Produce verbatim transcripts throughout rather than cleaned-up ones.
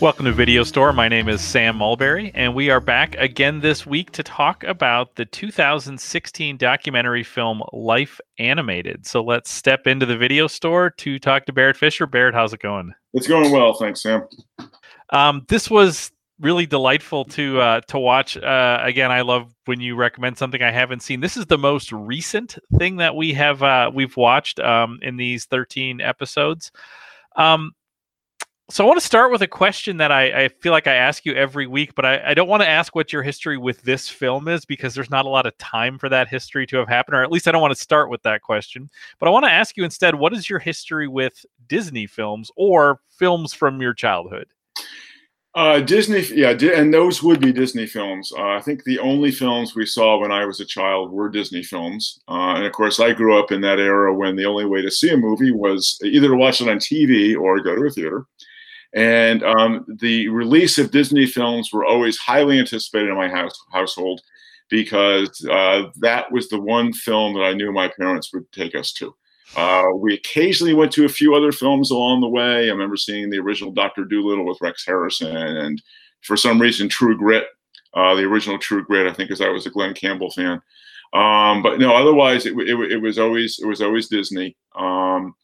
Welcome to Video Store. My name is Sam Mulberry, and we are back again this week to talk about the two thousand sixteen documentary film Life Animated. So let's step into the Video Store to talk to Barrett Fisher. Barrett, how's it going? It's going well, thanks, Sam. Um, this was really delightful to uh, to watch. Uh, again, I love when you recommend something I haven't seen. This is the most recent thing that we have uh, we've watched um, in these thirteen episodes. Um, so I want to start with a question that I, I feel like I ask you every week, but I, I don't want to ask what your history with this film is, because there's not a lot of time for that history to have happened, or at least I don't want to start with that question. But I want to ask you instead, what is your history with Disney films or films from your childhood? Uh, Disney, yeah, and those would be Disney films. Uh, I think the only films we saw when I was a child were Disney films. Uh, and of course, I grew up in that era when the only way to see a movie was either to watch it on T V or go to a theater. And um, the release of Disney films were always highly anticipated in my house, household because uh, that was the one film that I knew my parents would take us to. Uh, we occasionally went to a few other films along the way. I remember seeing the original Doctor Dolittle with Rex Harrison, and for some reason, True Grit, uh, the original True Grit, I think, because I was a Glenn Campbell fan. Um, but no, otherwise, it, it, it was always it was always Disney. Um,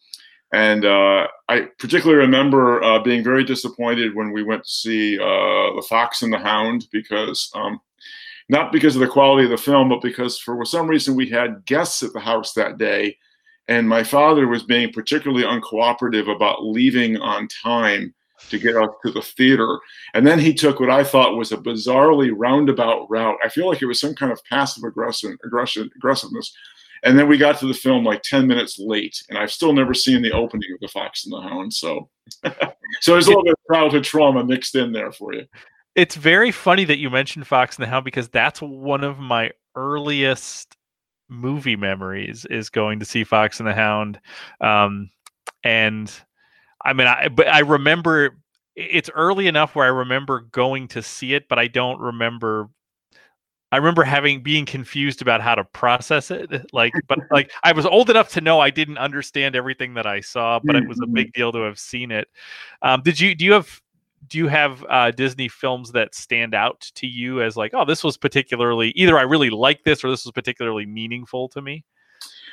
and uh, I particularly remember uh, being very disappointed when we went to see uh, The Fox and the Hound, because um, not because of the quality of the film, but because for some reason we had guests at the house that day. And my father was being particularly uncooperative about leaving on time to get up to the theater. And then he took what I thought was a bizarrely roundabout route. I feel like it was some kind of passive aggression, aggression, aggressiveness. And then we got to the film like ten minutes late. And I've still never seen the opening of The Fox and the Hound. So, so there's a little bit of childhood trauma mixed in there for you. It's very funny that you mentioned Fox and the Hound, because that's one of my earliest movie memories, is going to see Fox and the Hound. Um, and I mean, I, but I remember it's early enough where I remember going to see it, but I don't remember. I remember having being confused about how to process it. Like, but like I was old enough to know I didn't understand everything that I saw, but it was a big deal to have seen it. Um, did you, do you have, do you have uh, Disney films that stand out to you as like, oh, this was particularly, either I really like this or this was particularly meaningful to me?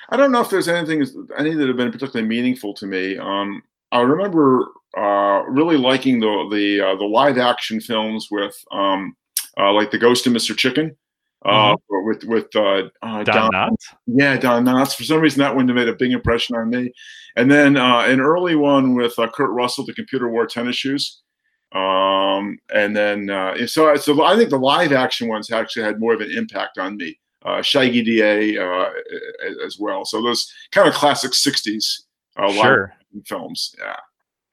I don't know if there's anything, any that have been particularly meaningful to me. Um, I remember uh, really liking the the, uh, the live action films with um, uh, like The Ghost and Mister Chicken. Uh, mm-hmm. With with uh, uh, Don Knotts, yeah, Don Knotts. For some reason, that one made a big impression on me. And then uh, an early one with uh, Kurt Russell, The Computer Wore Tennis Shoes. Um, and then, uh, so, so I think the live action ones actually had more of an impact on me, uh, Shaggy D A, uh, as well. So those kind of classic sixties, uh, sure. live films. Yeah,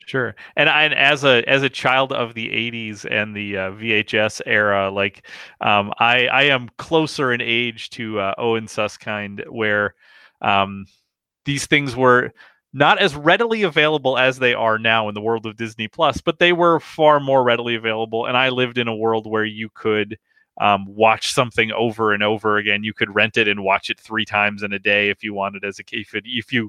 sure. And I, and as a, as a child of the eighties and the, uh, V H S era, like, um, I, I am closer in age to, uh, Owen Suskind, where, um, these things were not as readily available as they are now in the world of Disney Plus, but they were far more readily available. And I lived in a world where you could um, watch something over and over again. You could rent it and watch it three times in a day if you wanted, as a kid, if, if you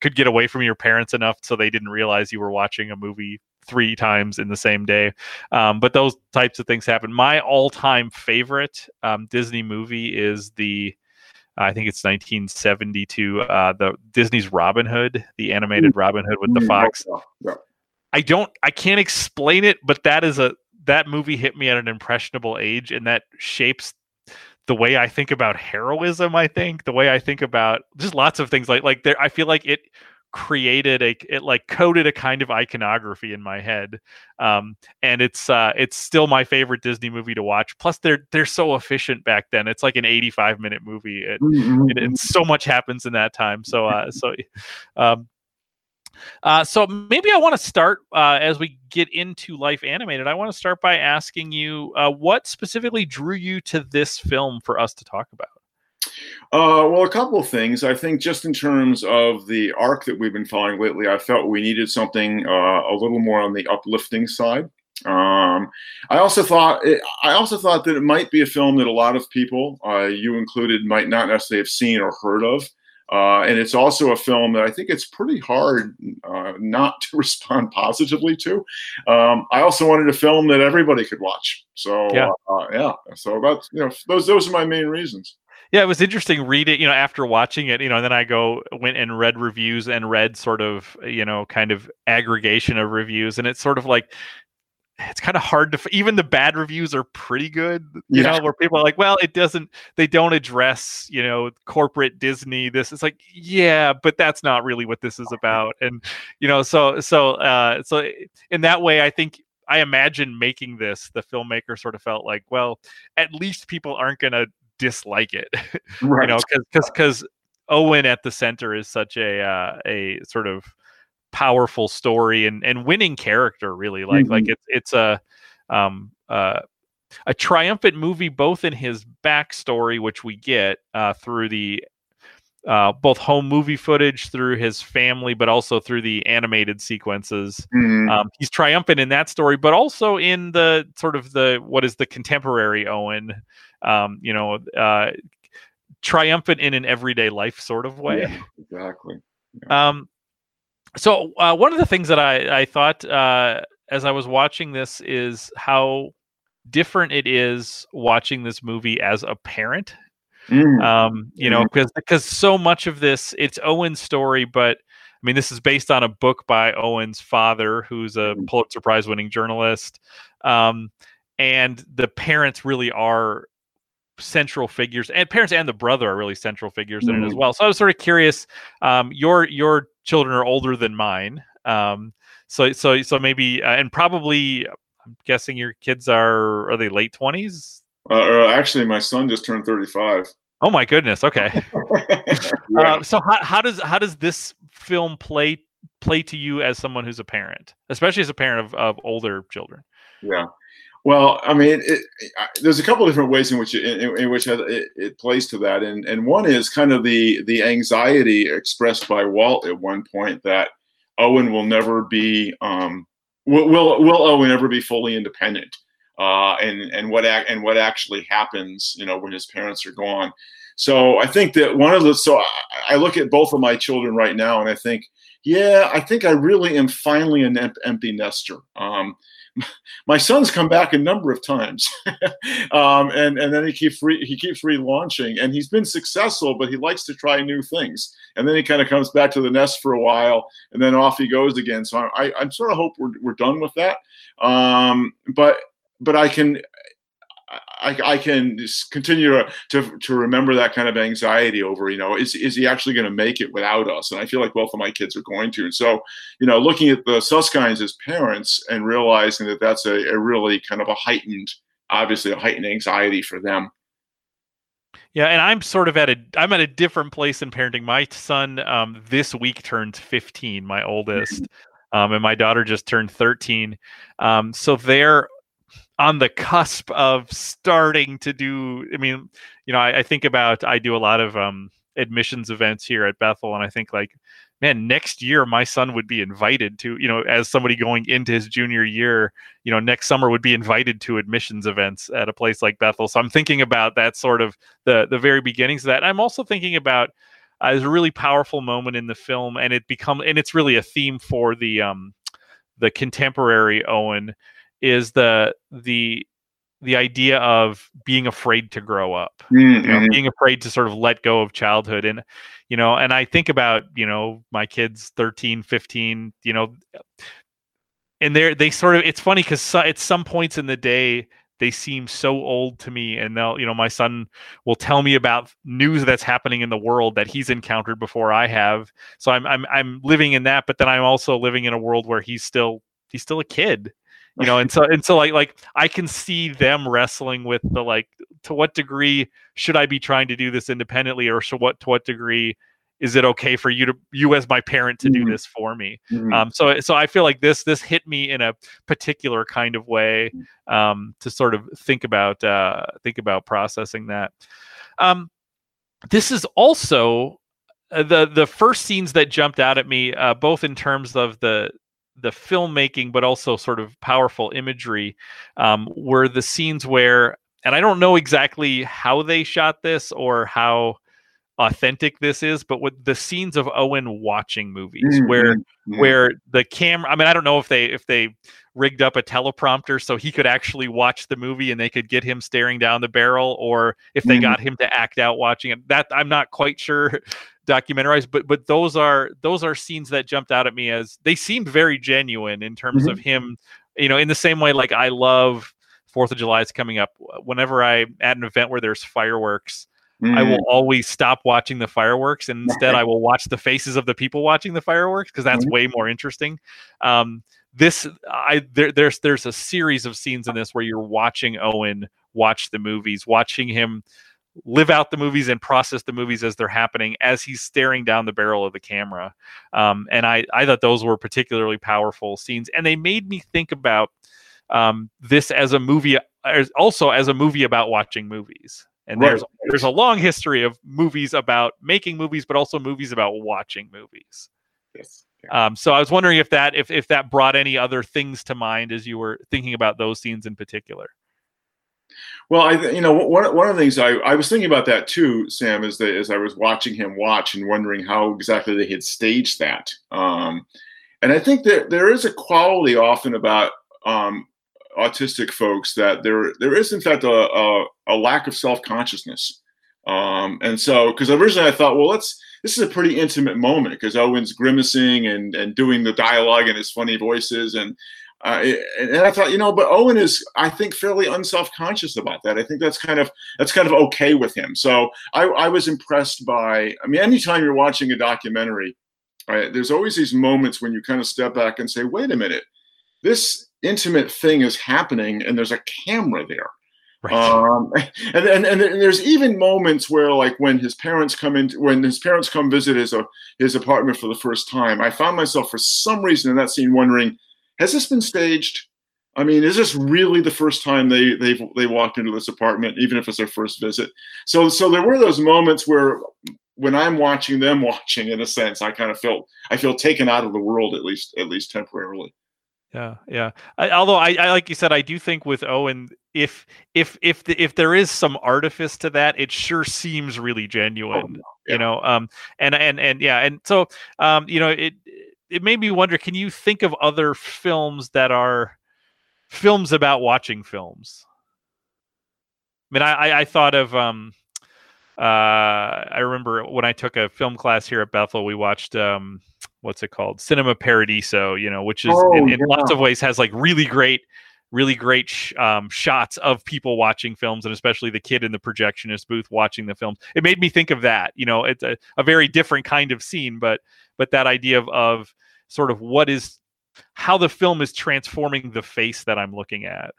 could get away from your parents enough so they didn't realize you were watching a movie three times in the same day. Um, but those types of things happen. My all-time favorite um, Disney movie is the I think it's nineteen seventy-two, uh, the Disney's Robin Hood, the animated Robin Hood with the fox. I don't, I can't explain it, but that is a, that movie hit me at an impressionable age, and that shapes the way I think about heroism. I think the way I think about just lots of things like, like there, I feel like it created a, it like coded a kind of iconography in my head. Um, and it's, uh, it's still my favorite Disney movie to watch. Plus they're, they're so efficient back then. It's like an eighty-five minute movie. It, mm-hmm. it, and so much happens in that time. So, uh, so, um, uh, so maybe I want to start, uh, as we get into Life Animated, I want to start by asking you, uh, what specifically drew you to this film for us to talk about? Uh, well, a couple of things. I think just in terms of the arc that we've been following lately, I felt we needed something uh, a little more on the uplifting side. Um, I also thought it, I also thought that it might be a film that a lot of people, uh, you included, might not necessarily have seen or heard of. Uh, and it's also a film that I think it's pretty hard uh, not to respond positively to. Um, I also wanted a film that everybody could watch. So yeah, uh, yeah. So that's, you know, those those are my main reasons. Yeah, it was interesting reading, you know, after watching it, you know, and then I go went and read reviews and read sort of, you know, kind of aggregation of reviews, and it's sort of like, it's kind of hard to, even the bad reviews are pretty good, you yeah. know, where people are like, well, it doesn't, they don't address, you know, corporate Disney, this, it's like, yeah, but that's not really what this is about. And, you know, so, so, uh, so in that way, I think, I imagine making this, the filmmaker sort of felt like, well, at least people aren't going to dislike it, right. you know, cause, cause, cause Owen at the center is such a, uh, a sort of powerful story and, and winning character, really. Like, mm-hmm. like it's, it's a, um, uh, a triumphant movie, both in his backstory, which we get, uh, through the, uh, both home movie footage, through his family, but also through the animated sequences. Mm-hmm. Um, he's triumphant in that story, but also in the sort of the, what is the contemporary Owen, um, you know, uh, triumphant in an everyday life sort of way. Yeah, exactly. Yeah. Um, So uh, one of the things that I, I thought uh, as I was watching this is how different it is watching this movie as a parent, mm. um, you know, because because so much of this, it's Owen's story. But I mean, this is based on a book by Owen's father, who's a Pulitzer Prize winning journalist. Um, and the parents really are central figures, and parents and the brother are really central figures mm-hmm. in it as well. So I was sort of curious, um, your, your children are older than mine. Um, so, so, so maybe, uh, and probably I'm guessing your kids are, are they late twenties? Uh, uh, actually my son just turned thirty-five. Oh my goodness. Okay. yeah. uh, so how, how does, how does this film play, play to you as someone who's a parent, especially as a parent of, of older children? Yeah. Well, I mean, it, it, I, there's a couple of different ways in which it, in, in which it, it plays to that, and and one is kind of the the anxiety expressed by Walt at one point that Owen will never be um, will, will will Owen ever be fully independent, uh, and and what ac- and what actually happens, you know, when his parents are gone. So I think that one of the so I, I look at both of my children right now, and I think, yeah, I think I really am finally an em- empty nester. Um, My son's come back a number of times, um, and and then he keeps re- he keeps relaunching, and he's been successful, but he likes to try new things, and then he kind of comes back to the nest for a while, and then off he goes again. So I I sort of hope we're we're done with that, um, but but I can. I, I can just continue to, to to remember that kind of anxiety over, you know, is is he actually going to make it without us? And I feel like both of my kids are going to. And so, you know, looking at the Suskinds as parents and realizing that that's a, a really kind of a heightened, obviously a heightened anxiety for them. Yeah, and I'm sort of at a I'm at a different place in parenting. My son um, this week turned fifteen, my oldest, um, and my daughter just turned thirteen. Um, so they're on the cusp of starting to do, I mean, you know, I, I think about, I do a lot of um, admissions events here at Bethel. And I think like, man, next year, my son would be invited to, you know, as somebody going into his junior year, you know, next summer would be invited to admissions events at a place like Bethel. So I'm thinking about that sort of the, the very beginnings of that. I'm also thinking about uh, it's a really powerful moment in the film, and it become, and it's really a theme for the, um, the contemporary Owen, is the the the idea of being afraid to grow up, mm-hmm. you know, being afraid to sort of let go of childhood. And, you know, and I think about, you know, my kids, thirteen, fifteen, you know, and they're, they sort of, it's funny because so, at some points in the day, they seem so old to me, and they'll, you know, my son will tell me about news that's happening in the world that he's encountered before I have. So I'm, I'm, I'm living in that, but then I'm also living in a world where he's still, he's still a kid. You know, and so and so like like I can see them wrestling with the like, to what degree should I be trying to do this independently, or so what to what degree is it okay for you to you as my parent to mm-hmm. do this for me? Mm-hmm. Um, so so I feel like this this hit me in a particular kind of way um, to sort of think about uh, think about processing that. Um, this is also the the first scenes that jumped out at me, uh, both in terms of the. the filmmaking, but also sort of powerful imagery, um, were the scenes where, and I don't know exactly how they shot this or how authentic this is, but with the scenes of Owen watching movies, mm-hmm. where yeah. where the camera, I mean, I don't know if they if they rigged up a teleprompter so he could actually watch the movie and they could get him staring down the barrel, or if they mm-hmm. got him to act out watching it. That I'm not quite sure documentarized, but but those are those are scenes that jumped out at me as they seemed very genuine in terms mm-hmm. of him, you know, in the same way, like I love Fourth of July is coming up. Whenever I'm at an event where there's fireworks, mm. I will always stop watching the fireworks, and instead I will watch the faces of the people watching the fireworks, because that's mm. way more interesting. Um, this, I there, there's there's a series of scenes in this where you're watching Owen watch the movies, watching him live out the movies and process the movies as they're happening, as he's staring down the barrel of the camera. Um, and I I thought those were particularly powerful scenes, and they made me think about um, this as a movie, as also as a movie about watching movies. And right. there's there's a long history of movies about making movies, but also movies about watching movies. Yes. Yeah. Um, so I was wondering if that if if that brought any other things to mind as you were thinking about those scenes in particular. Well, I you know one one of the things I, I was thinking about that too, Sam, is that as I was watching him watch and wondering how exactly they had staged that. Um, and I think that there is a quality often about um, autistic folks that there there is in fact a a, a lack of self-consciousness. Um, and so, because originally I thought, well, let's this is a pretty intimate moment because Owen's grimacing and and doing the dialogue and his funny voices and. Uh, and I thought, you know, but Owen is, I think, fairly unself-conscious about that. I think that's kind of that's kind of okay with him. So I, I was impressed by, I mean, anytime you're watching a documentary, right, there's always these moments when you kind of step back and say, wait a minute, this intimate thing is happening and there's a camera there. Right. Um, and, and and there's even moments where, like, when his parents come in, when his parents come visit his, uh, his apartment for the first time, I found myself for some reason in that scene wondering, has this been staged? I mean, is this really the first time they they they walked into this apartment, even if it's their first visit? So so there were those moments where when I'm watching them watching, in a sense, I kind of feel I feel taken out of the world, at least at least temporarily. Yeah, yeah. I, although I, I like you said, I do think with Owen, if if if the, if there is some artifice to that, it sure seems really genuine. Oh, no. Yeah. You know, um, and and and yeah, and so um, you know it. It made me wonder, can you think of other films that are films about watching films? I mean, I, I, I thought of, um, uh, I remember when I took a film class here at Bethel, we watched, um, what's it called? Cinema Paradiso, you know, which is oh, in, in yeah. lots of ways has like really great, really great sh- um, shots of people watching films, and especially the kid in the projectionist booth watching the films. It made me think of that, you know, it's a, a very different kind of scene, but, but that idea of, of sort of what is, how the film is transforming the face that I'm looking at.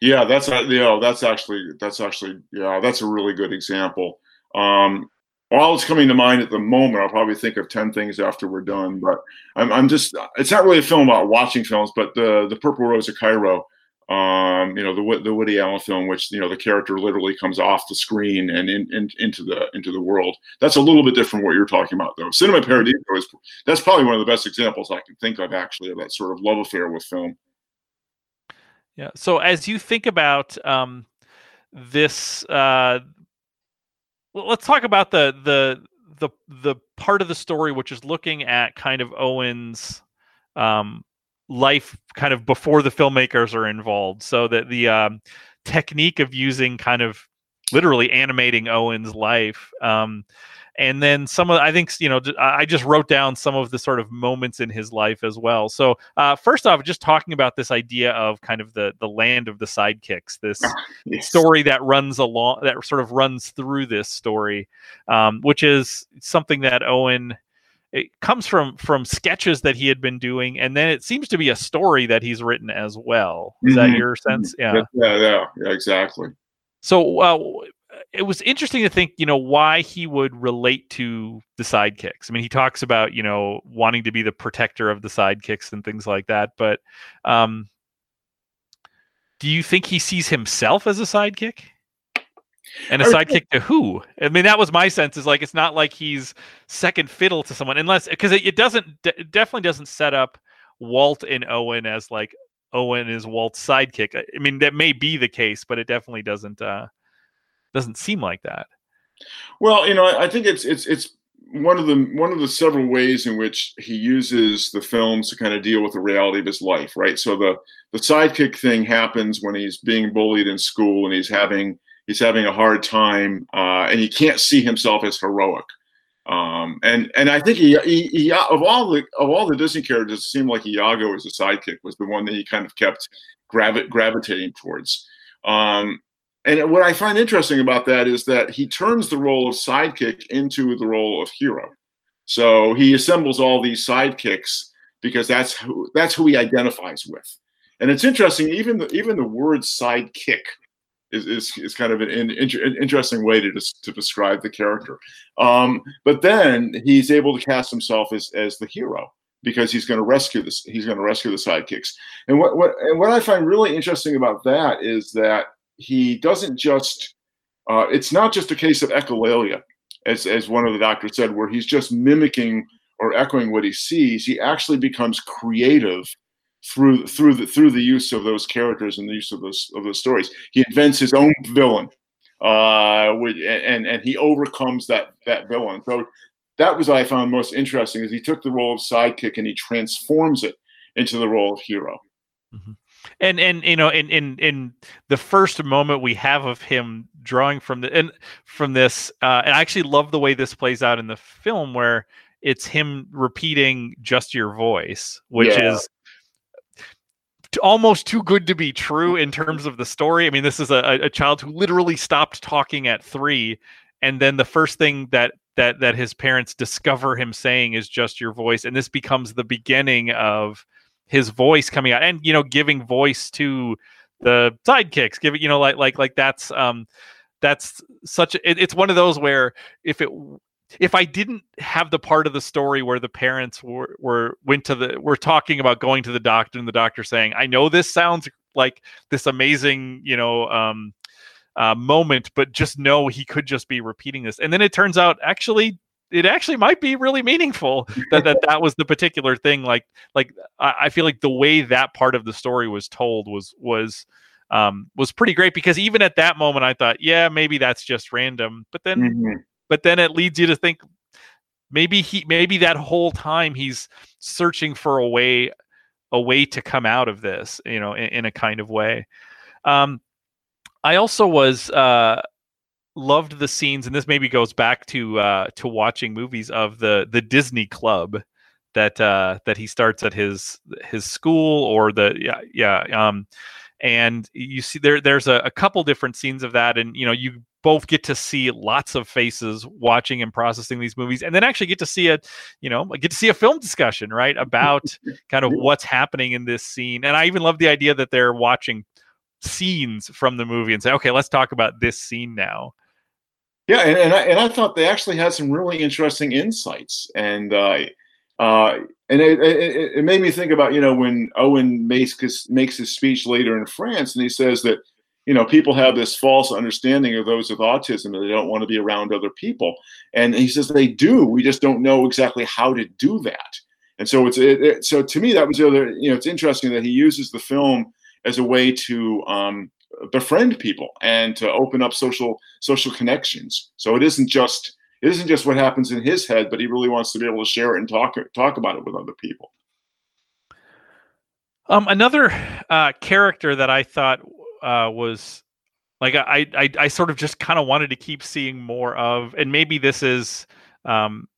Yeah, that's, you know, that's actually, that's actually, yeah, that's a really good example. Um, all that's coming to mind at the moment, I'll probably think of ten things after we're done, but I'm, I'm just, it's not really a film about watching films, but the, the Purple Rose of Cairo, um, you know, the, the Woody Allen film, which, you know, the character literally comes off the screen and in, in, into the, into the world. That's a little bit different from what you're talking about though. Cinema Paradiso is, that's probably one of the best examples I can think of actually of that sort of love affair with film. Yeah. So as you think about, um, this, uh, let's talk about the, the, the, the part of the story, which is looking at kind of Owen's, um, life kind of before the filmmakers are involved. So that the, um, technique of using kind of literally animating Owen's life. Um, and then some of, I think, you know, I just wrote down some of the sort of moments in his life as well. So, uh, first off, just talking about this idea of kind of the, the land of the sidekicks, this ah, yes. story that runs along, that sort of runs through this story, um, which is something that Owen, it comes from, from sketches that he had been doing. And then it seems to be a story that he's written as well. Is mm-hmm. that your sense? Yeah. Yeah, yeah, yeah, exactly. So, uh, it was interesting to think, you know, why he would relate to the sidekicks. I mean, he talks about, you know, wanting to be the protector of the sidekicks and things like that. But um, do you think he sees himself as a sidekick? And a sidekick to who? I mean, that was my sense, is like, it's not like he's second fiddle to someone, unless, because it, it doesn't, it definitely doesn't set up Walt and Owen as like, Owen is Walt's sidekick. I mean, that may be the case, but it definitely doesn't, uh, doesn't seem like that. Well, you know, I think it's it's it's one of the one of the several ways in which he uses the films to kind of deal with the reality of his life, right? So the the sidekick thing happens when he's being bullied in school and he's having he's having a hard time, uh, and he can't see himself as heroic. Um, and and I think he, he, he of all the of all the Disney characters, it seemed like Iago as a sidekick was the one that he kind of kept gravi- gravitating towards. Um, and what I find interesting about that is that he turns the role of sidekick into the role of hero. So he assembles all these sidekicks because that's who that's who he identifies with. And it's interesting, even the, even the word sidekick is is, is kind of an, an, inter, an interesting way to des- to describe the character. Um, but then he's able to cast himself as as the hero because he's going to rescue this. He's going to rescue the sidekicks. And what what and what I find really interesting about that is that he doesn't just. Uh, it's not just a case of echolalia, as as one of the doctors said, where he's just mimicking or echoing what he sees. He actually becomes creative through through the through the use of those characters and the use of those of those stories. He invents his own villain, uh, with, and and he overcomes that that villain. So that was what I found most interesting, is he took the role of sidekick and he transforms it into the role of hero. Mm-hmm. And and you know, in in in the first moment we have of him drawing from the and from this, uh, and I actually love the way this plays out in the film, where it's him repeating "Just Your Voice," which yeah. is almost too good to be true in terms of the story. I mean, this is a, a child who literally stopped talking at three, and then the first thing that that that his parents discover him saying is "Just your voice," and this becomes the beginning of his voice coming out, and you know, giving voice to the sidekicks, giving you know, like like like that's um, that's such. It, it's one of those where if it. If I didn't have the part of the story where the parents were, were went to the were talking about going to the doctor and the doctor saying, "I know this sounds like this amazing, you know, um, uh, moment, but just know he could just be repeating this," and then it turns out actually it actually might be really meaningful that that, that was the particular thing. Like like I, I feel like the way that part of the story was told was was um, was pretty great, because even at that moment I thought, yeah, maybe that's just random, but then. Mm-hmm. But then it leads you to think maybe he, maybe that whole time he's searching for a way, a way to come out of this, you know, in, in a kind of way. Um, I also was uh, loved the scenes, and this maybe goes back to uh, to watching movies of the the Disney Club that uh, that he starts at his his school, or the yeah yeah, um, and you see there there's a, a couple different scenes of that, and you know you. Both get to see lots of faces watching and processing these movies, and then actually get to see a, you know, get to see a film discussion, right, about kind of what's happening in this scene. And I even love the idea that they're watching scenes from the movie and say, okay, let's talk about this scene now. Yeah, and and I, and I thought they actually had some really interesting insights, and uh, uh, and it, it, it made me think about, you know, when Owen makes his, makes his speech later in France, and he says that. You know, people have this false understanding of those with autism that they don't want to be around other people. And he says they do. We just don't know exactly how to do that. And so it's it, it, so to me, that was the other, you know, it's interesting that he uses the film as a way to um, befriend people and to open up social social connections. So it isn't just it isn't just what happens in his head, but he really wants to be able to share it and talk talk about it with other people. Um, another uh, character that I thought. Uh, was like I, I I sort of just kind of wanted to keep seeing more of, and maybe this is um,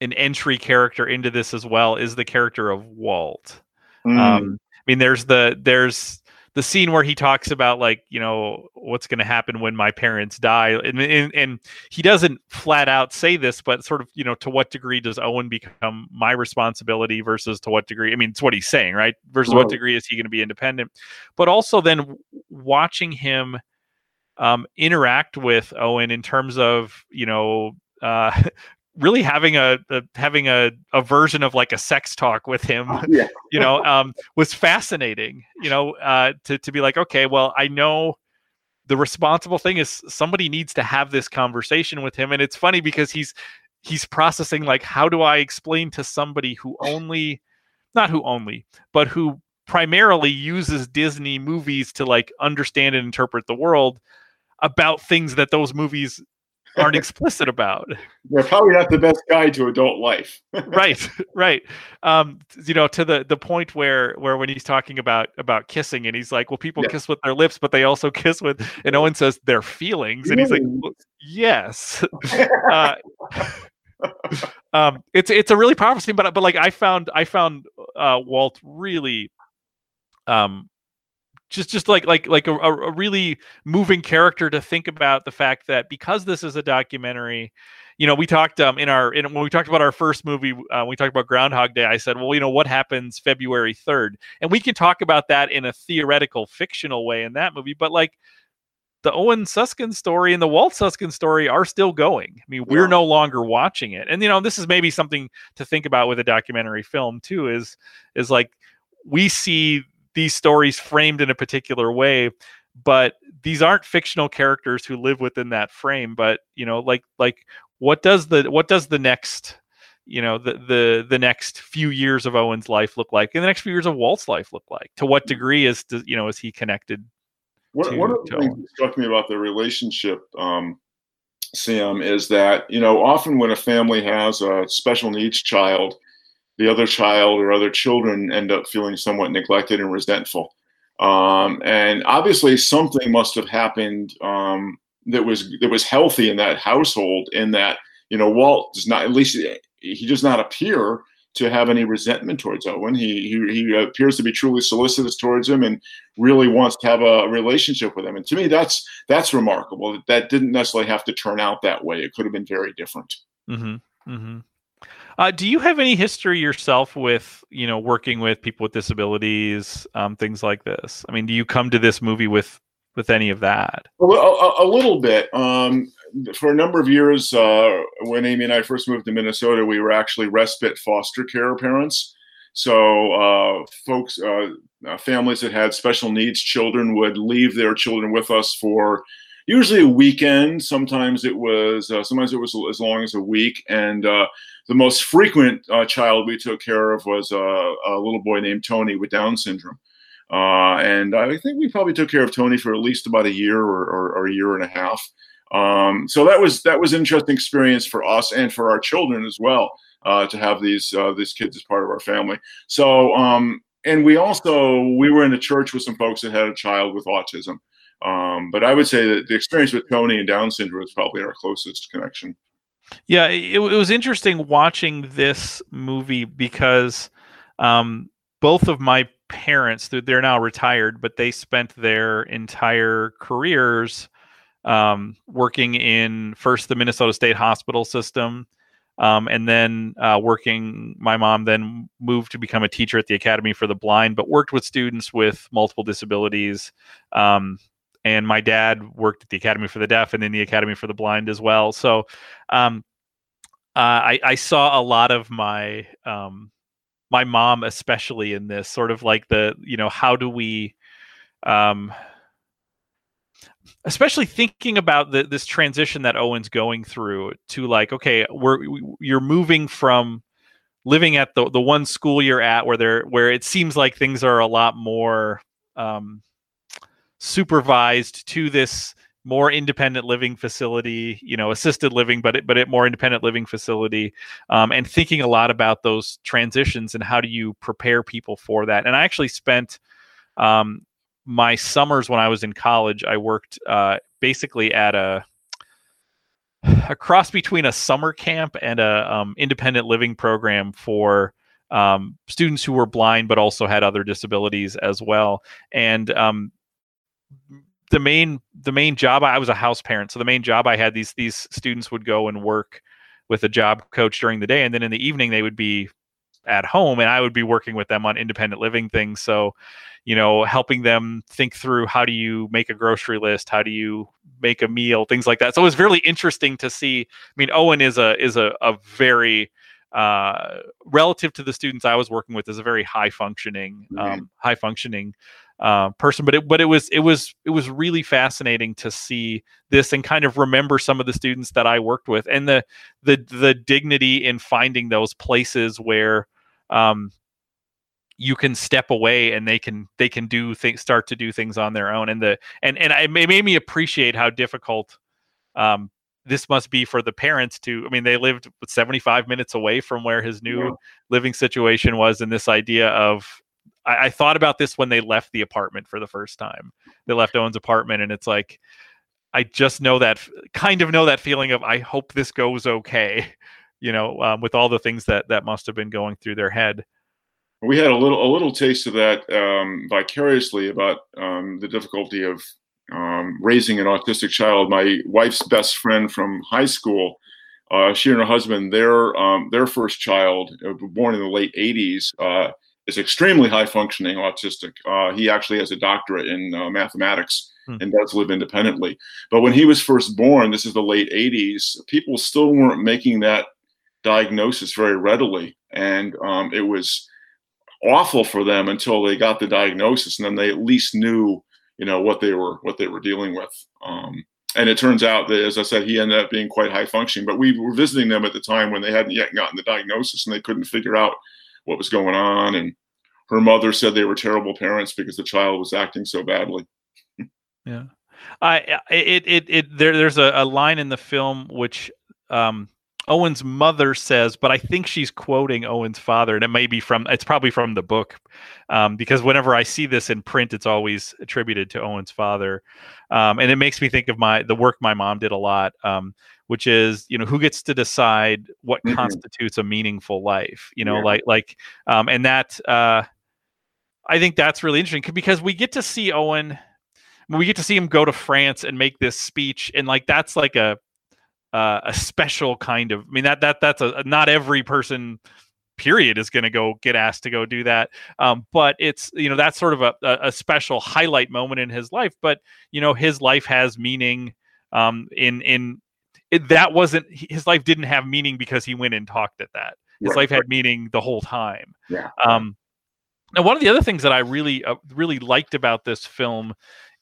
an entry character into this as well, is the character of Walt. Mm. Um, I mean, there's the there's the scene where he talks about, like, you know, what's going to happen when my parents die, and, and and he doesn't flat out say this, but sort of, you know, to what degree does Owen become my responsibility versus to what degree? I mean, it's what he's saying, right? Versus right. What degree is he going to be independent? But also then watching him um, interact with Owen in terms of, you know, uh, really having a, a having a, a version of like a sex talk with him, yeah. you know, um, was fascinating, you know, uh, to, to be like, okay, well, I know the responsible thing is somebody needs to have this conversation with him. And it's funny because he's, he's processing, like, how do I explain to somebody who only, not who only, but who primarily uses Disney movies to, like, understand and interpret the world. about things that those movies aren't explicit about. They're probably not the best guide to adult life. Right, right. Um, you know, to the, the point where where when he's talking about about kissing, and he's like, well, people yeah. kiss with their lips, but they also kiss with, and Owen says, their feelings. And he's like, well, yes. uh, um, it's it's a really powerful scene, but but like I found I found uh, Walt really um just just like like like a, a really moving character to think about the fact that because this is a documentary, you know, we talked um in our in when we talked about our first movie, uh, we talked about Groundhog Day. I said, well, you know, what happens February third, and we can talk about that in a theoretical, fictional way in that movie, but like the Owen Suskind story and the Walt Suskind story are still going. I mean, we're yeah. no longer watching it. And, you know, this is maybe something to think about with a documentary film too, is, is like, we see these stories framed in a particular way, but these aren't fictional characters who live within that frame. But, you know, like, like what does the, what does the next, you know, the, the, the next few years of Owen's life look like, and the next few years of Walt's life look like? To what degree is, to, you know, is he connected? What, one of the things that struck me about the relationship, um, Sam, is that, you know, often when a family has a special needs child, the other child or other children end up feeling somewhat neglected and resentful. Um, and obviously something must have happened um, that was that was healthy in that household, in that, you know, Walt does not, at least he does not appear to have any resentment towards Owen. He, he he appears to be truly solicitous towards him and really wants to have a relationship with him. And to me, that's that's remarkable. That that didn't necessarily have to turn out that way. It could have been very different. Mm-hmm. Mm-hmm. Uh, do you have any history yourself with, you know, working with people with disabilities, um, things like this? I mean, do you come to this movie with with any of that? A, a, a little bit. Um, For a number of years, uh, when Amy and I first moved to Minnesota, we were actually respite foster care parents. So uh, folks, uh, families that had special needs children would leave their children with us for usually a weekend. Sometimes it was uh, sometimes it was as long as a week. And uh, the most frequent uh, child we took care of was uh, a little boy named Tony with Down syndrome. Uh, and I think we probably took care of Tony for at least about a year or, or, or a year and a half. Um, so that was that was an interesting experience for us and for our children as well, uh, to have these uh, these kids as part of our family. So um, and we also we were in a church with some folks that had a child with autism. Um, but I would say that the experience with Tony and Down syndrome is probably our closest connection. Yeah, it, it was interesting watching this movie because um, both of my parents, they're now retired, but they spent their entire careers um working in first the Minnesota State Hospital system, um and then uh working my mom then moved to become a teacher at the Academy for the Blind, but worked with students with multiple disabilities, um and my dad worked at the Academy for the Deaf and then the Academy for the Blind as well. So um uh, I I saw a lot of my um my mom especially in this sort of like the, you know, how do we um especially thinking about the, this transition that Owen's going through to like, okay, we're, we, you're moving from living at the, the one school you're at where they're, where it seems like things are a lot more um, supervised to this more independent living facility, you know, assisted living, but it, but it more independent living facility, um, and thinking a lot about those transitions and how do you prepare people for that. And I actually spent, um, my summers when I was in college, I worked uh, basically at a a cross between a summer camp and a um, independent living program for um, students who were blind, but also had other disabilities as well. And um, the main the main job, I was a house parent, so the main job I had, these these students would go and work with a job coach during the day, and then in the evening they would be at home and I would be working with them on independent living things. So, you know, helping them think through how do you make a grocery list? How do you make a meal? Things like that. So it was really interesting to see. I mean, Owen is a, is a, a very, uh, relative to the students I was working with, is a very high functioning, um, mm-hmm. high functioning, uh, person, but it, but it was, it was, it was really fascinating to see this and kind of remember some of the students that I worked with and the, the, the dignity in finding those places where, um, you can step away and they can they can do things, start to do things on their own. And the and and it made me appreciate how difficult um, this must be for the parents to. I mean, they lived seventy-five minutes away from where his new yeah. living situation was, and this idea of. I, I thought about this when they left the apartment for the first time. They left Owen's apartment, and it's like, I just know that kind of know that feeling of, I hope this goes okay, you know, um, with all the things that, that must've been going through their head. We had a little, a little taste of that um, vicariously about um, the difficulty of um, raising an autistic child. My wife's best friend from high school, uh, she and her husband, their, um, their first child, uh, born in the late eighties, uh, is extremely high functioning autistic. Uh, he actually has a doctorate in uh, mathematics hmm. and does live independently. But when he was first born, this is the late eighties, people still weren't making that diagnosis very readily. And um, it was awful for them until they got the diagnosis, and then they at least knew, you know, what they were, what they were dealing with. Um, and it turns out that, as I said, he ended up being quite high functioning, but we were visiting them at the time when they hadn't yet gotten the diagnosis, and they couldn't figure out what was going on. And her mother said they were terrible parents because the child was acting so badly. yeah. I, it, it, it, there, there's a, a line in the film, which, um, Owen's mother says, but I think she's quoting Owen's father, and it may be from, it's probably from the book. Um, because whenever I see this in print, it's always attributed to Owen's father. Um, and it makes me think of my, the work my mom did a lot, um, which is, you know, who gets to decide what mm-hmm. constitutes a meaningful life, you know, yeah. like, like, um, and that, uh, I think that's really interesting, because we get to see Owen, we get to see him go to France and make this speech. And like, that's like a, Uh, a special kind of, I mean, that, that, that's a, not every person period is going to go get asked to go do that. Um, but it's, you know, that's sort of a, a special highlight moment in his life, but you know, his life has meaning um, in, in it, that wasn't, his life didn't have meaning because he went and talked at that. His right, life had right. meaning the whole time. Yeah. Um, now one of the other things that I really, uh, really liked about this film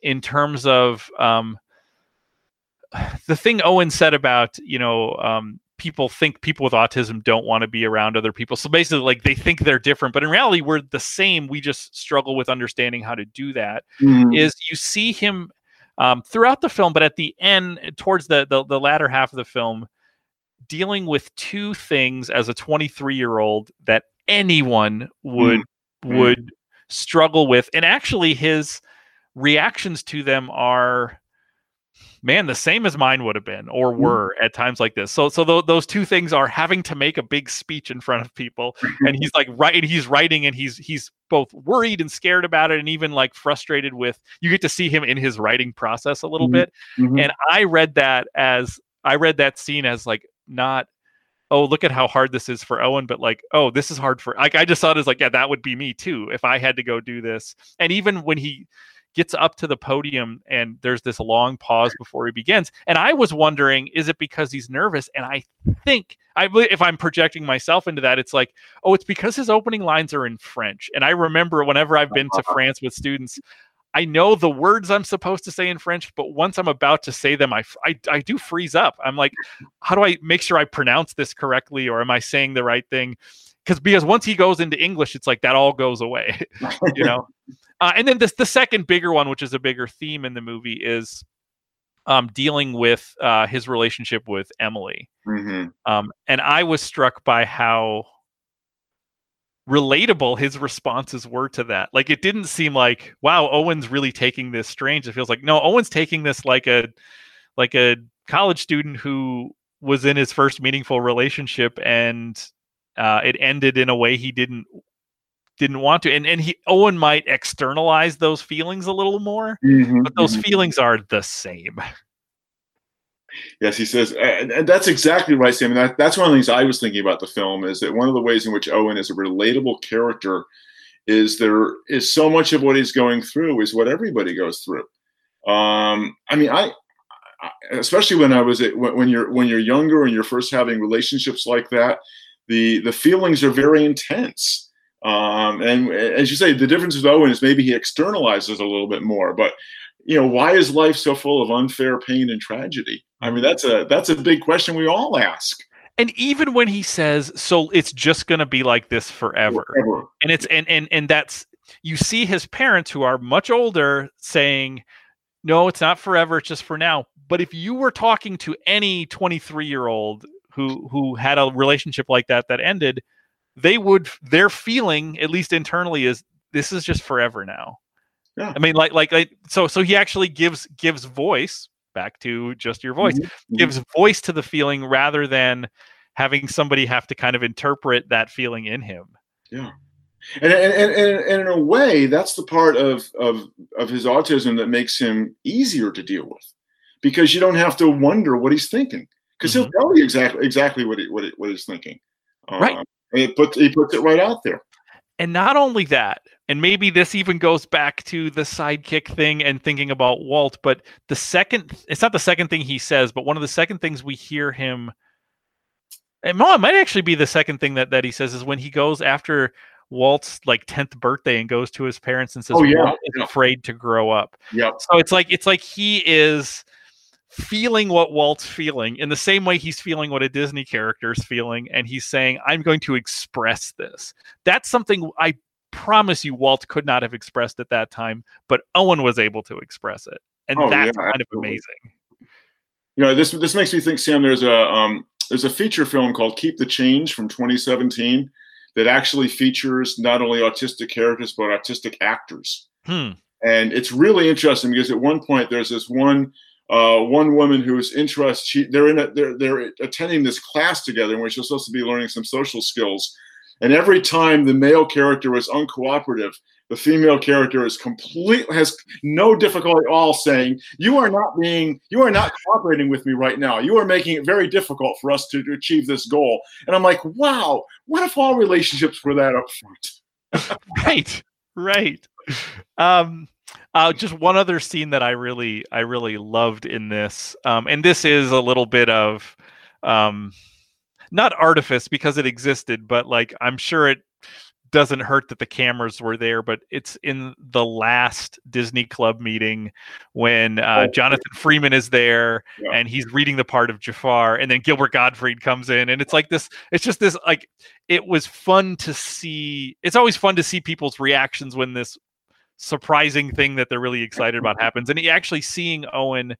in terms of, um, the thing Owen said about, you know, um, people think people with autism don't want to be around other people. So basically, like, they think they're different, but in reality, we're the same. We just struggle with understanding how to do that. Mm-hmm. Is you see him um, throughout the film, but at the end, towards the, the the latter half of the film, dealing with two things as a twenty-three-year-old that anyone would mm-hmm. would struggle with, and actually his reactions to them are. Man, the same as mine would have been or were at times like this. So, so th- those two things are having to make a big speech in front of people, and he's like, right, he's writing, and he's he's both worried and scared about it, and even like frustrated with. You get to see him in his writing process a little bit, mm-hmm. and I read that as I read that scene as like not. Oh, look at how hard this is for Owen, but like, oh, this is hard for. Like, I just thought it was like, yeah, that would be me too if I had to go do this. And even when he. Gets up to the podium and there's this long pause before he begins. And I was wondering, is it because he's nervous? And I think I believe if I'm projecting myself into that, it's like, oh, it's because his opening lines are in French. And I remember whenever I've been to France with students, I know the words I'm supposed to say in French, but once I'm about to say them, I, I, I do freeze up. I'm like, how do I make sure I pronounce this correctly? Or am I saying the right thing? Because because once he goes into English, it's like that all goes away, you know? Uh, and then this, the second bigger one, which is a bigger theme in the movie, is um, dealing with uh, his relationship with Emily. Mm-hmm. Um, and I was struck by how relatable his responses were to that. Like, it didn't seem like, wow, Owen's really taking this strange. It feels like, no, Owen's taking this like a like a college student who was in his first meaningful relationship, and uh, it ended in a way he didn't. didn't want to. And, and he, Owen might externalize those feelings a little more, mm-hmm, but those mm-hmm. feelings are the same. Yes. He says, and, and that's exactly right, Sam. And that, that's one of the things I was thinking about the film, is that one of the ways in which Owen is a relatable character is there is so much of what he's going through is what everybody goes through. Um, I mean, I, I especially when I was, at, when, when you're, when you're younger and you're first having relationships like that, the, the feelings are very intense. Um, and as you say, the difference with Owen is maybe he externalizes a little bit more, but you know, why is life so full of unfair pain and tragedy? I mean, that's a, that's a big question we all ask. And even when he says, so it's just going to be like this forever. forever. And it's, and, and, and that's, you see his parents who are much older saying, no, it's not forever. It's just for now. But if you were talking to any twenty-three year old who, who had a relationship like that, that ended, they would, their feeling, at least internally, is this is just forever now. Yeah. I mean, like, like, like, so, so he actually gives, gives voice back to just your voice, mm-hmm. gives voice to the feeling rather than having somebody have to kind of interpret that feeling in him. Yeah. And, and, and, and in a way, that's the part of, of, of his autism that makes him easier to deal with, because you don't have to wonder what he's thinking, because mm-hmm. he'll tell you exactly, exactly what he, what, he, what he's thinking. Right. Um, and it puts, he puts it right out there. And not only that, and maybe this even goes back to the sidekick thing and thinking about Walt, but the second, it's not the second thing he says, but one of the second things we hear him, and it might actually be the second thing that, that he says, is when he goes after Walt's like tenth birthday and goes to his parents and says, oh, yeah. Walt is yeah. afraid to grow up. Yeah. So it's like, it's like he is feeling what Walt's feeling in the same way he's feeling what a Disney character is feeling. And he's saying, I'm going to express this. That's something I promise you Walt could not have expressed at that time, but Owen was able to express it. And oh, that's yeah, kind absolutely. of amazing. You know, this, this makes me think, Sam, there's a, um, there's a feature film called Keep the Change from twenty seventeen that actually features not only autistic characters, but autistic actors. Hmm. And it's really interesting because at one point there's this one, Uh, one woman who's interested, she, they're in a, they're they're attending this class together in which they're supposed to be learning some social skills. And every time the male character is uncooperative, the female character is complete, has no difficulty at all saying, you are not being, you are not cooperating with me right now. You are making it very difficult for us to, to achieve this goal. And I'm like, wow, what if all relationships were that upfront? Right, right. Um, Uh, just one other scene that I really, I really loved in this, um, and this is a little bit of, um, not artifice because it existed, but like I'm sure it doesn't hurt that the cameras were there. But it's in the last Disney Club meeting when uh, Jonathan Freeman is there yeah. and he's reading the part of Jafar, and then Gilbert Gottfried comes in, and it's like this. It's just this. Like it was fun to see. It's always fun to see people's reactions when this surprising thing that they're really excited about happens. And he actually seeing Owen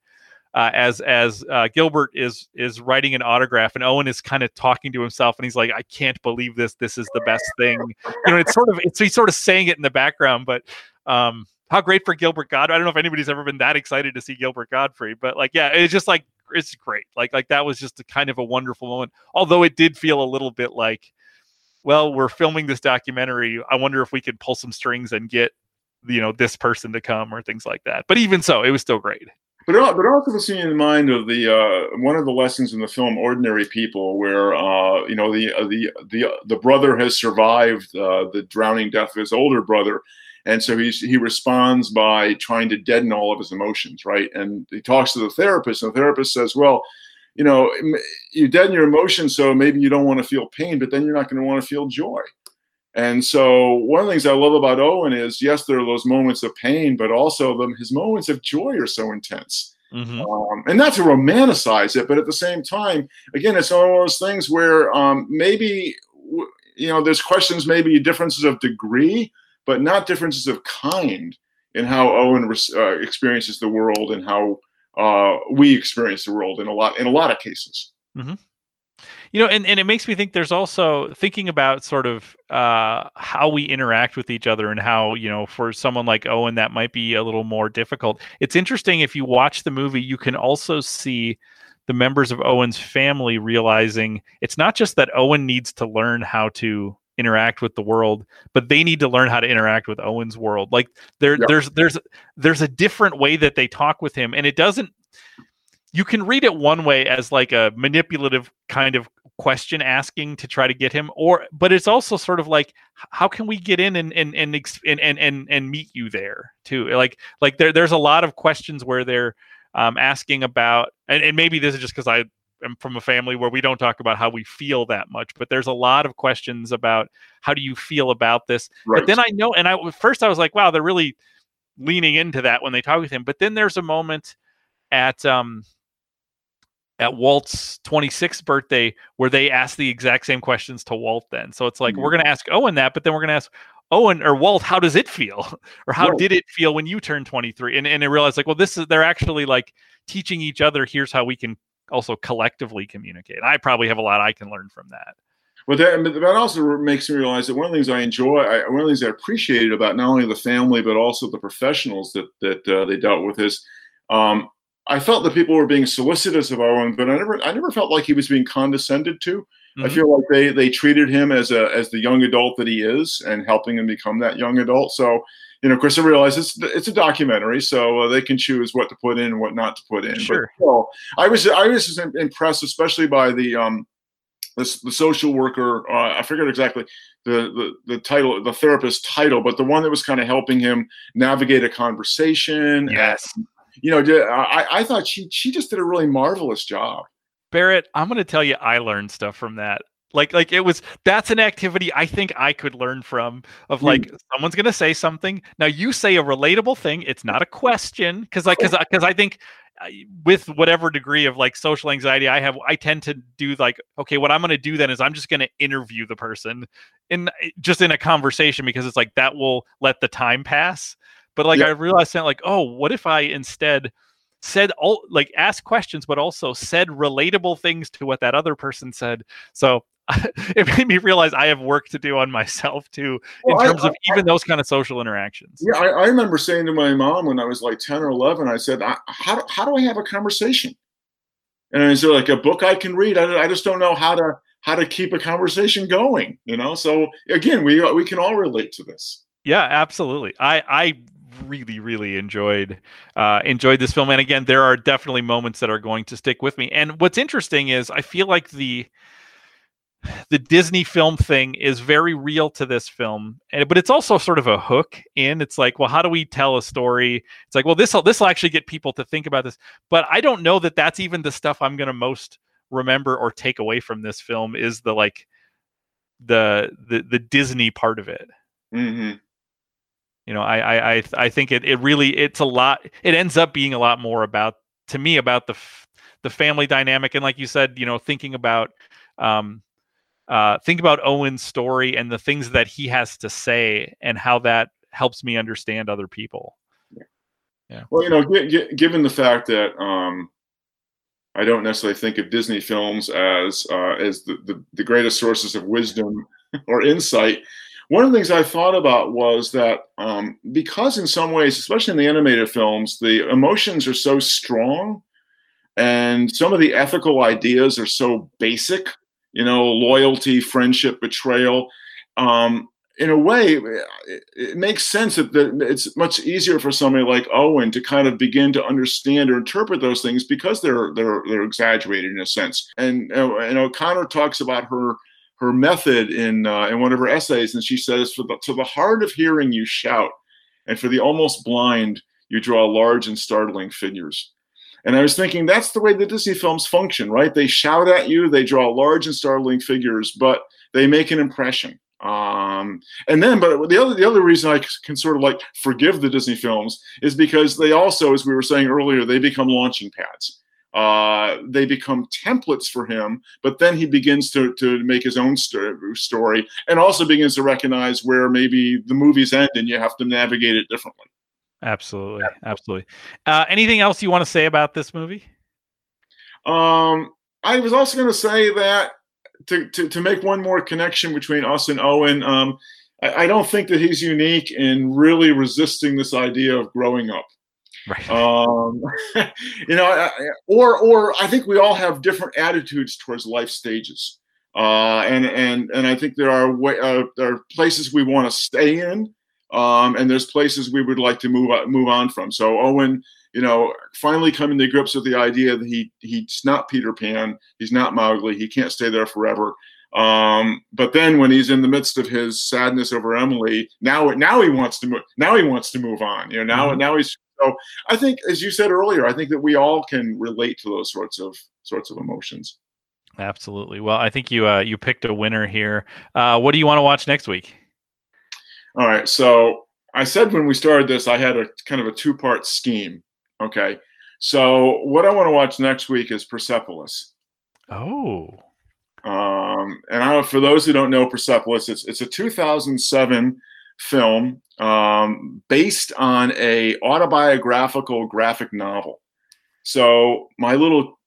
uh, as as uh, Gilbert is is writing an autograph, and Owen is kind of talking to himself, and he's like, I can't believe this. This is the best thing. You know, it's sort of it's he's sort of saying it in the background, but um, how great for Gilbert Gottfried. I don't know if anybody's ever been that excited to see Gilbert Gottfried, but like, yeah, it's just like it's great. Like like that was just a kind of a wonderful moment. Although it did feel a little bit like, well, we're filming this documentary. I wonder if we could pull some strings and get you know, this person to come or things like that. But even so, it was still great. But but also the scene in mind of the uh, one of the lessons in the film Ordinary People, where uh, you know the the the the brother has survived uh, the drowning death of his older brother, and so he he responds by trying to deaden all of his emotions, right? And he talks to the therapist, and the therapist says, "Well, you know, you deaden your emotions, so maybe you don't want to feel pain, but then you're not going to want to feel joy." And so one of the things I love about Owen is, yes, there are those moments of pain, but also the, his moments of joy are so intense. Mm-hmm. Um, and not to romanticize it, but at the same time, again, it's one of those things where um, maybe, you know, there's questions, maybe differences of degree, but not differences of kind in how Owen uh, experiences the world and how uh, we experience the world in a lot in a lot of cases. Mm-hmm. You know, and, and it makes me think there's also thinking about sort of uh, how we interact with each other and how, you know, for someone like Owen, that might be a little more difficult. It's interesting. If you watch the movie, you can also see the members of Owen's family realizing it's not just that Owen needs to learn how to interact with the world, but they need to learn how to interact with Owen's world. Like there, yeah. there's there's there's a different way that they talk with him. And it doesn't. You can read it one way as like a manipulative kind of question asking to try to get him, or but it's also sort of like, how can we get in and and and and and and meet you there too? Like like there there's a lot of questions where they're um, asking about, and, and maybe this is just because I am from a family where we don't talk about how we feel that much, but there's a lot of questions about how do you feel about this. Right. But then I know, and I first I was like, wow, they're really leaning into that when they talk with him. But then there's a moment at um. at Walt's twenty-sixth birthday where they asked the exact same questions to Walt then. So it's like, mm-hmm. we're going to ask Owen that, but then we're going to ask Owen or Walt, how does it feel? Or how Whoa. did it feel when you turned twenty-three? And and I realized like, well, this is, they're actually like teaching each other. Here's how we can also collectively communicate. I probably have a lot I can learn from that. Well, that, that also makes me realize that one of the things I enjoy, I, one of the things I appreciated about not only the family, but also the professionals that, that uh, they dealt with is, um, I felt that people were being solicitous of Owen, but I never, I never felt like he was being condescended to. Mm-hmm. I feel like they, they treated him as a, as the young adult that he is, and helping him become that young adult. So, you know, of course, I realize it's, it's a documentary, so uh, they can choose what to put in and what not to put in. Sure. But, well, I was, I was impressed, especially by the, um, the, the social worker. Uh, I forget exactly the, the, the title, the therapist title, but the one that was kind of helping him navigate a conversation. Yes. And, you know, I, I thought she she just did a really marvelous job. Barrett, I'm going to tell you, I learned stuff from that. Like, like it was, that's an activity I think I could learn from, of like, mm. someone's going to say something. Now you say a relatable thing. It's not a question. Cause like, cause, cause I think with whatever degree of like social anxiety I have, I tend to do like, okay, what I'm going to do then is I'm just going to interview the person in just in a conversation, because it's like, that will let the time pass. But like, yeah. I realized that like, oh, what if I instead said, all like asked questions, but also said relatable things to what that other person said. So it made me realize I have work to do on myself too, well, in terms I, I, of even I, those kind of social interactions. Yeah. I, I remember saying to my mom when I was like ten or eleven, I said, I, how, how do I have a conversation? And is there like a book I can read? I, I just don't know how to, how to keep a conversation going, you know? So again, we, we can all relate to this. Yeah, absolutely. I, I, really really enjoyed uh enjoyed this film, and again there are definitely moments that are going to stick with me. And what's interesting is I feel like the the Disney film thing is very real to this film, and but it's also sort of a hook in, it's like, well, how do we tell a story? It's like, well, this will this will actually get people to think about this. But I don't know that that's even the stuff I'm going to most remember or take away from this film, is the like the the the Disney part of it. Mm-hmm. You know, I I I think it, it really it's a lot. It ends up being a lot more about, to me, about the f- the family dynamic, and like you said, you know, thinking about um uh think about Owen's story and the things that he has to say and how that helps me understand other people. Yeah. yeah. Well, you know, g- g- given the fact that um I don't necessarily think of Disney films as uh, as the, the the greatest sources of wisdom or insight. One of the things I thought about was that um, because in some ways, especially in the animated films, the emotions are so strong and some of the ethical ideas are so basic, you know, loyalty, friendship, betrayal. Um, in a way, it, it makes sense that the, it's much easier for somebody like Owen to kind of begin to understand or interpret those things because they're they're, they're exaggerated in a sense. And, uh, and O'Connor talks about her her method in uh, in one of her essays, and she says, for the, to the hard of hearing you shout, and for the almost blind you draw large and startling figures. And I was thinking, that's the way the Disney films function, right? They shout at you, they draw large and startling figures, but they make an impression. Um, and then, but the other the other reason I can sort of like forgive the Disney films is because they also, as we were saying earlier, they become launching pads. Uh, they become templates for him, but then he begins to, to make his own st- story and also begins to recognize where maybe the movies end and you have to navigate it differently. Absolutely. Absolutely. Uh, anything else you want to say about this movie? Um, I was also going to say that to, to, to make one more connection between us and Owen, um, I, I don't think that he's unique in really resisting this idea of growing up. Right. Um, you know, or or I think we all have different attitudes towards life stages, uh, and and and I think there are way, uh, there are places we want to stay in, um, and there's places we would like to move move on from. So Owen, you know, finally coming to grips with the idea that he he's not Peter Pan, he's not Mowgli, he can't stay there forever. Um, but then when he's in the midst of his sadness over Emily, now now he wants to move. Now he wants to move on. You know, now mm-hmm. now he's. So I think, as you said earlier, I think that we all can relate to those sorts of sorts of emotions. Absolutely. Well, I think you uh, you picked a winner here. Uh, what do you want to watch next week? All right. So I said when we started this, I had a kind of a two-part scheme. Okay. So what I want to watch next week is Persepolis. Oh. Um, and I, for those who don't know Persepolis, it's it's a two thousand seven film um, based on a autobiographical graphic novel. So my little,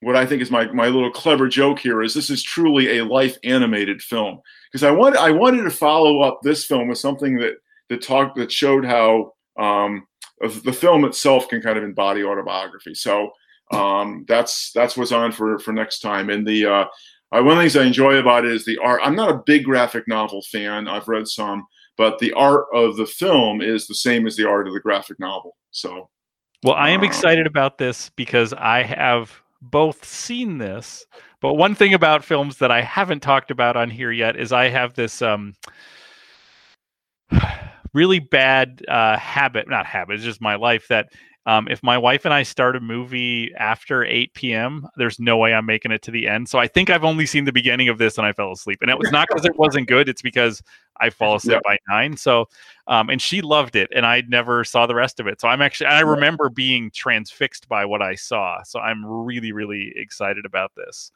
what I think is my my little clever joke here is this is truly a life animated film, because I want I wanted to follow up this film with something that that talked that showed how um, the film itself can kind of embody autobiography. So um, that's that's what's on for for next time. And the uh, one of the things I enjoy about it is the art. I'm not a big graphic novel fan. I've read some. But the art of the film is the same as the art of the graphic novel. So, well, I am uh, excited about this because I have both seen this. But one thing about films that I haven't talked about on here yet is I have this um, really bad uh, habit, not habit, it's just my life, that um, if my wife and I start a movie after eight p.m., there's no way I'm making it to the end. So I think I've only seen the beginning of this and I fell asleep. And it was not because it wasn't good. It's because I fall asleep yeah. by nine. So, um, and she loved it, and I never saw the rest of it. So I'm actually, I remember being transfixed by what I saw. So I'm really, really excited about this.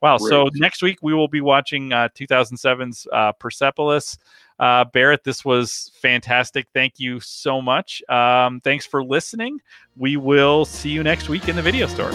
Wow. Great. So next week we will be watching uh, two thousand seven's uh, Persepolis. Uh, Barrett, this was fantastic. Thank you so much. Um, thanks for listening. We will see you next week in the video store.